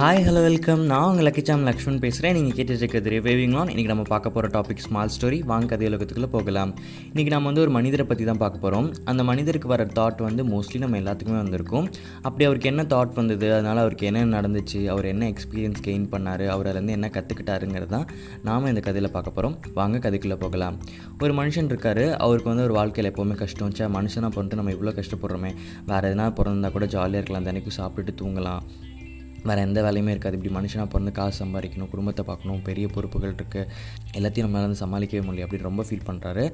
Hi hello welcome. நான் உங்கள் லக்கிச்சாம் லக்ஷ்மன் பேசுகிறேன். நீங்கள் கேட்டுட்டு இருக்கிறது ரிவைவிங் லான். இன்றைக்கி நம்ம பார்க்க போகிற டாபிக் ஸ்மால் ஸ்டோரி. வாங்க கதை உலகத்துக்குள்ளே போகலாம். இன்றைக்கி நம்ம வந்து ஒரு மனிதரை பற்றி தான் பார்க்க போகிறோம். அந்த மனிதருக்கு வர தாட் வந்து மோஸ்ட்லி நம்ம எல்லாத்துக்குமே வந்திருக்கும். அப்படி அவருக்கு என்ன தாட் வந்தது, அதனால் அவருக்கு என்ன நடந்துச்சு, அவர் என்ன எக்ஸ்பீரியன்ஸ் கெயின் பண்ணார், அவர் அதுலேருந்து என்ன கற்றுக்கிட்டாருங்கிறது தான் நாம் இந்த கதையில் பார்க்க போகிறோம். வாங்க கதைக்குள்ளே போகலாம். ஒரு மனுஷன் இருக்கார். அவருக்கு வந்து ஒரு வாழ்க்கையில் எப்போவுமே கஷ்டம். சே, மனுஷனாக பிறந்து நம்ம இவ்வளோ கஷ்டப்படுறோமே, வேறு எதுனா பிறந்தா கூட ஜாலியாக இருக்கலாம், தினைக்கும் சாப்பிட்டுட்டு தூங்கலாம், வேறு எந்த வேலையுமே இருக்காது. இப்படி மனுஷனாக பிறந்து காசு சம்பாதிக்கணும், குடும்பத்தை பார்க்கணும், பெரிய பொறுப்புகள் இருக்குது, எல்லாத்தையும் நம்மளால் வந்து சமாளிக்கவே முடியும் அப்படின்னு ரொம்ப ஃபீல் பண்ணுறாரு.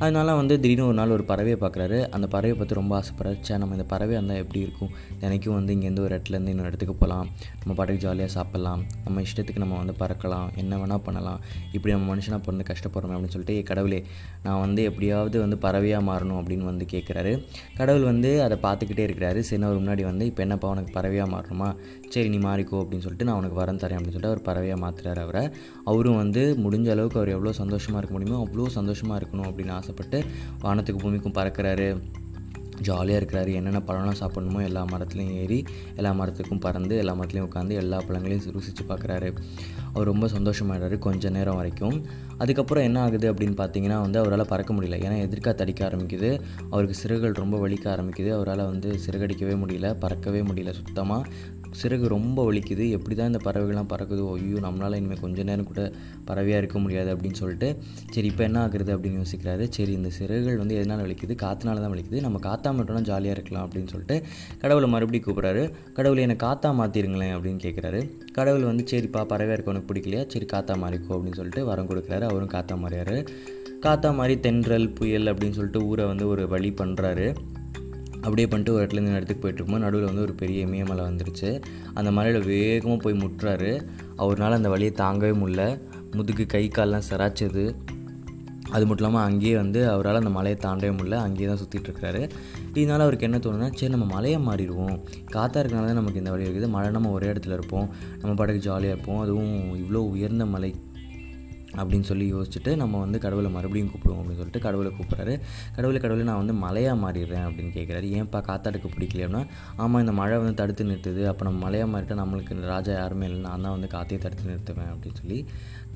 அதனால வந்து திடீர்னு ஒரு நாள் ஒரு பறவையை பார்க்குறாரு. அந்த பறவையை பார்த்து ரொம்ப ஆசைப்படுறாரு. சே, நம்ம இந்த பறவையாக இருந்தால் எப்படி இருக்கும், தினைக்கும் வந்து இங்கேருந்து ஒரு இடத்துலேருந்து இன்னொரு இடத்துக்கு போகலாம், நம்ம பாட்டுக்கு ஜாலியாக சாப்பிட்லாம், நம்ம இஷ்டத்துக்கு நம்ம வந்து பறக்கலாம், என்ன வேணால் பண்ணலாம், இப்படி நம்ம மனுஷனாக பிறந்து கஷ்டப்படுறோம் அப்படின்னு சொல்லிட்டு, கடவுளே நான் வந்து எப்படியாவது வந்து பறவையாக மாறணும் அப்படின்னு வந்து கேட்குறாரு. கடவுள் வந்து அதை பார்த்துக்கிட்டே இருக்கிறாரு. சின்ன ஒரு முன்னாடி வந்து இப்போ என்னப்பா உனக்கு பறவையாக மாறணுமா, சரி நீ மாறிக்கோ அப்படின்னு சொல்லிட்டு நான் உனக்கு வரம் தரேன் அப்படின்னு சொல்லிட்டு அவர் பறவையாக மாற்றுறாரு. அவரும் வந்து முடிஞ்ச அளவுக்கு அவர் எவ்வளோ சந்தோஷமாக இருக்க முடியுமோ அவ்வளோ சந்தோஷமாக இருக்கணும் அப்படின்னு ஆசைப்பட்டு வானத்துக்கு பூமிக்கும் பறக்கிறாரு. ஜாலியாக இருக்கிறாரு. என்னென்ன பழம்லாம் சாப்பிட்ணுமோ எல்லா மரத்துலையும் ஏறி எல்லா மரத்துக்கும் பறந்து எல்லா மரத்துலையும் உட்காந்து எல்லா பழங்களையும் ருசித்து பார்க்குறாரு. அவர் ரொம்ப சந்தோஷமாகிடுறாரு கொஞ்சம் நேரம் வரைக்கும். அதுக்கப்புறம் என்ன ஆகுது அப்படின்னு பார்த்தீங்கன்னா வந்து அவரால் பறக்க முடியல. ஏன்னா எதிர்க்க தடிக்க ஆரம்பிக்குது. அவருக்கு சிறகுகள் ரொம்ப வலிக்க ஆரம்பிக்குது. அவரால் வந்து சிறகடிக்கவே முடியல, பறக்கவே முடியல சுத்தமாக. சிறகு ரொம்ப வலிக்குது. எப்படி தான் இந்த பறவைகள்லாம் பறக்குதோ, ஐயோ நம்மளால் இனிமேல் கொஞ்சம் நேரம் கூட பறவையாக இருக்க முடியாது அப்படின்னு சொல்லிட்டு, சரி இப்போ என்ன ஆகுறது அப்படின்னு யோசிக்கிறாரு. சரி இந்த சிறகுகள் வந்து எதனால் வலிக்குது, காற்றுனால தான் வலிக்குது, நம்ம காற்றா மட்டும்னா ஜாலியாக இருக்கலாம் அப்படின்னு சொல்லிட்டு கடவுளை மறுபடியும் கூப்பிட்றாரு. கடவுளை என்னை காற்றா மாற்றிருங்களேன் அப்படின்னு கேட்குறாரு. கடவுள் வந்து சரிப்பா பறவையாக இருக்க உனக்கு பிடிக்கலையா, சரி காற்றா மாறிக்கோ அப்படின்னு சொல்லிட்டு வரம் கொடுக்குறாரு. அவரும் காற்றா மாறியார். காற்றா மாறி தென்றல் புயல் அப்படின்னு சொல்லிட்டு ஊரை வந்து ஒரு வழி பண்ணுறாரு. அப்படியே பண்ணிட்டு ஒரு இடத்துலேருந்து இந்த இடத்துக்கு போயிட்டுருக்கும்போது நடுவில் வந்து ஒரு பெரிய இமயமலை வந்துருச்சு. அந்த மலையில் வேகமாக போய் முட்டுறாரு. அவரால் அந்த வழியை தாங்கவே முடியல. முதுகு கை கால்லாம் சிராச்சது. அது மட்டும் இல்லாமல் அங்கேயே வந்து அவரால் அந்த மலையை தாண்டவே முடியல. அங்கேயே தான் சுற்றிட்டுருக்காரு. இதனால் அவருக்கு என்ன தோணுன்னா, சரி நம்ம மலையை மாறிடுவோம், காற்றா இருக்கனால தான் நமக்கு இந்த வழி இருக்குது, மழை நம்ம ஒரே இடத்துல இருப்போம், நம்ம பாட்டுக்கு ஜாலியாக இருப்போம், அதுவும் இவ்வளோ உயர்ந்த மலை அப்படின்னு சொல்லி யோசிச்சுட்டு நம்ம வந்து கடவுளை மறுபடியும் கூப்பிடுவோம் அப்படின்னு சொல்லிட்டு கடவுளை கூப்பிட்றாரு. கடவுளை நான் வந்து மலையாக மாறிடுறேன் அப்படின்னு கேட்குறாரு. ஏன்ப்பா காத்தாடுக்கு பிடிக்கலைன்னா, ஆமாம் இந்த மழை வந்து தடுத்து நிறுத்துது, அப்போ நம்ம மலையாக மாறிட்டால் நம்மளுக்கு ராஜா யாருமே இல்லை, நான் தான் வந்து காற்றையே தடுத்து நிறுத்துவேன் அப்படின்னு சொல்லி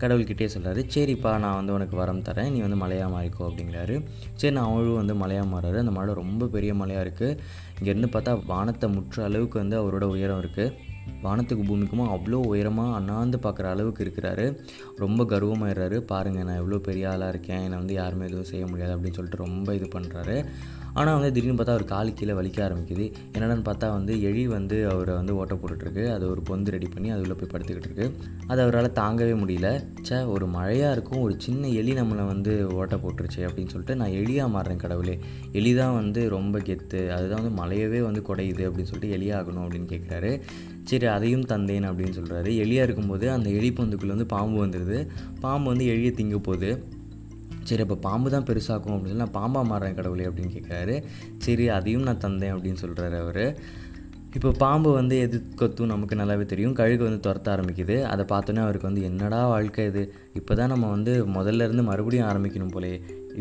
கடவுள்கிட்டே சொல்கிறாரு. சரிப்பா நான் வந்து உனக்கு வரம் தரேன், நீ வந்து மலையாக மாறிக்கோ அப்படிங்கிறாரு. சரி நான் அவரும் வந்து மலையாக மாறாரு. அந்த மலை ரொம்ப பெரிய மலையாக இருக்குது. இங்கேருந்து பார்த்தா வானத்தை முற்ற அளவுக்கு வந்து அவரோட உயரம் இருக்குது. வானத்துக்கு பூமிக்குமா அவ்வளோ உயரமாக அண்ணாந்து பார்க்குற அளவுக்கு இருக்கிறாரு. ரொம்ப கர்வமாகிடுறாரு. பாருங்கள் நான் எவ்வளோ பெரிய ஆளாக இருக்கேன், என்னை வந்து யாருமே எதுவும் செய்ய முடியாது அப்படின்னு சொல்லிட்டு ரொம்ப இது பண்ணுறாரு. ஆனால் வந்து திடீர்னு பார்த்தா அவர் காலு கீழே வலிக்க ஆரம்பிக்குது. என்னென்னு பார்த்தா வந்து எலி வந்து அவரை வந்து ஓட்ட போட்டுட்ருக்கு. அது ஒரு பொந்து ரெடி பண்ணி அது உள்ளே போய் படுத்துக்கிட்டு இருக்குது. அது அவரால் தாங்கவே முடியல. சே, ஒரு மழையாக இருக்கும், ஒரு சின்ன எலி நம்மளை வந்து ஓட்ட போட்டுருச்சு அப்படின்னு சொல்லிட்டு நான் எலியாக மாறுறேன் கடவுளே, எலி தான் வந்து ரொம்ப கெத்து, அதுதான் வந்து மழையவே வந்து குடையுது அப்படின்னு சொல்லிட்டு எலியாகணும் அப்படின்னு கேட்குறாரு. சரி அதையும் தந்தேன் அப்படின்னு சொல்கிறாரு. எலியாக இருக்கும்போது அந்த எலி பொந்துக்குள்ளே வந்து பாம்பு வந்துடுது. பாம்பு வந்து எலியை திங்க போகுது. சரி அப்போ பாம்பு தான் பெருசாக்கும் அப்படின்னு சொல்லி நான் பாம்பாக மாறுறேன் கடவுளே அப்படின்னு கேட்குறாரு. சரி அதையும் நான் தந்தேன் அப்படின்னு சொல்கிறாரு அவர். இப்போ பாம்பு வந்து எது கொத்தும் நமக்கு நல்லாவே தெரியும். கழுகு வந்து துரத்த ஆரம்பிக்குது. அதை பார்த்தோன்னே அவருக்கு வந்து என்னடா வாழ்க்கை இது, இப்போ தான் நம்ம வந்து முதல்லேருந்து மறுபடியும் ஆரம்பிக்கணும் போலே,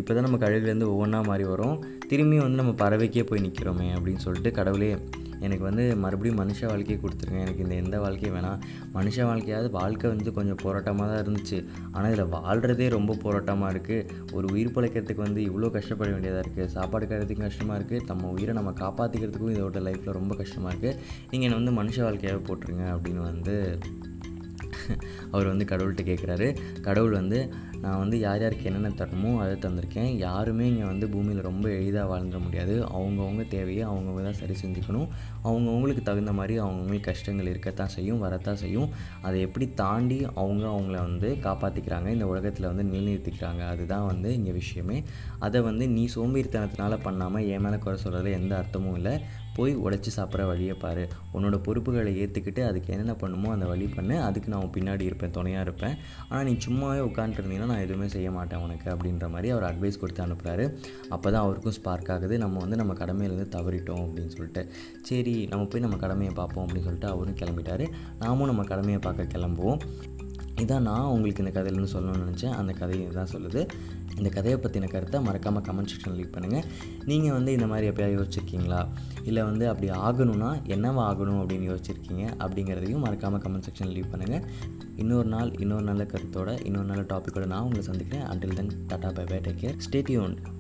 இப்போ தான் நம்ம கழுகுலேருந்து ஒவ்வொன்றா மாதிரி வரும், திரும்பியும் வந்து நம்ம பறவைக்கே போய் நிற்கிறோமே அப்படின்னு சொல்லிட்டு கடவுளே எனக்கு வந்து மறுபடியும் மனுஷ வாழ்க்கையை கொடுத்துருங்க, எனக்கு இந்த எந்த வாழ்க்கையும் வேணாம், மனுஷ வாழ்க்கையாவது வாழ்க்கை வந்து கொஞ்சம் போராட்டமாக தான் இருந்துச்சு, ஆனால் இதில் வாழ்கிறதே ரொம்ப போராட்டமாக இருக்குது, ஒரு உயிர் பழக்கிறதுக்கு வந்து இவ்வளோ கஷ்டப்பட வேண்டியதாக இருக்குது, சாப்பாடு கிடைக்கிறதுக்கும் கஷ்டமாக இருக்குது, நம்ம உயிரை நம்ம காப்பாற்றிக்கிறதுக்கும் இதோட லைஃப்பில் ரொம்ப கஷ்டமாக இருக்குது, நீங்கள் என்னை வந்து மனுஷ வாழ்க்கையாகவே போட்டுருங்க அப்படின்னு வந்து அவர் வந்து கடவுள்கிட்ட கேட்குறாரு. கடவுள் வந்து நான் வந்து யார் யாருக்கு என்னென்ன தரணுமோ அதை தந்திருக்கேன், யாருமே இங்கே வந்து பூமியில் ரொம்ப எளிதாக வாழ்ந்துட முடியாது, அவங்கவுங்க தேவையை அவங்கவுங்க தான் சரி செஞ்சுக்கணும், அவங்கவுங்களுக்கு தகுந்த மாதிரி அவங்கவுங்களுக்கு கஷ்டங்கள் இருக்கத்தான் செய்யும், வரத்தான் செய்யும், அதை எப்படி தாண்டி அவங்கள வந்து காப்பாற்றிக்கிறாங்க, இந்த உலகத்தில் வந்து நிலைநிறுத்திக்கிறாங்க, அதுதான் வந்து இங்கே விஷயமே, அதை வந்து நீ சோம்பேறித்தனத்தினால பண்ணாமல் என் மேலே குறை சொல்கிறது எந்த அர்த்தமும் இல்லை, போய் உடச்சி சாப்பிட்ற வழியை பாரு, உன்னோட பொறுப்புகளை ஏற்றுக்கிட்டு அதுக்கு என்னென்ன பண்ணுமோ அந்த வழி பண்ணு, அதுக்கு நான் பின்னாடி இருப்பேன், துணையாக இருப்பேன், ஆனால் நீ சும்மாவே உட்காந்துருந்தீங்கன்னா நான் எதுவுமே செய்ய மாட்டேன் உனக்கு அப்படின்ற மாதிரி அவர் அட்வைஸ் கொடுத்து அனுப்புகிறாரு. அப்போ தான் அவருக்கும் ஸ்பார்க் ஆகுது, நம்ம வந்து நம்ம கடமையிலேருந்து தவறிட்டோம் அப்படின்னு சொல்லிட்டு. சரி நம்ம போய் நம்ம கடமையை பார்ப்போம் அப்படின்னு சொல்லிட்டு அவரும் கிளம்பிட்டார். நாமும் நம்ம கடமையை பார்க்க கிளம்புவோம். இதான் நான் உங்களுக்கு இந்த கதையிலேருந்து சொல்லணும்னு நினச்சேன். அந்த கதையை தான் சொல்லுது. இந்த கதையை பற்றின கருத்தை மறக்காமல் கமெண்ட் செக்ஷனில் லீக் பண்ணுங்கள். நீங்கள் வந்து இந்த மாதிரி எப்போயா யோசிச்சிருக்கீங்களா, இல்லை வந்து அப்படி ஆகணும்னா என்னவா ஆகணும் அப்படின்னு யோசிச்சிருக்கீங்க அப்படிங்கிறதையும் மறக்காமல் கமெண்ட் செக்ஷனில் லீக் பண்ணுங்கள். இன்னொரு நாள் நல்ல கருத்தோட இன்னொரு நல்ல டாப்பிக்கோடு நான் உங்களை சந்திக்கிறேன். Until then tata bye bye, take care, stay tuned.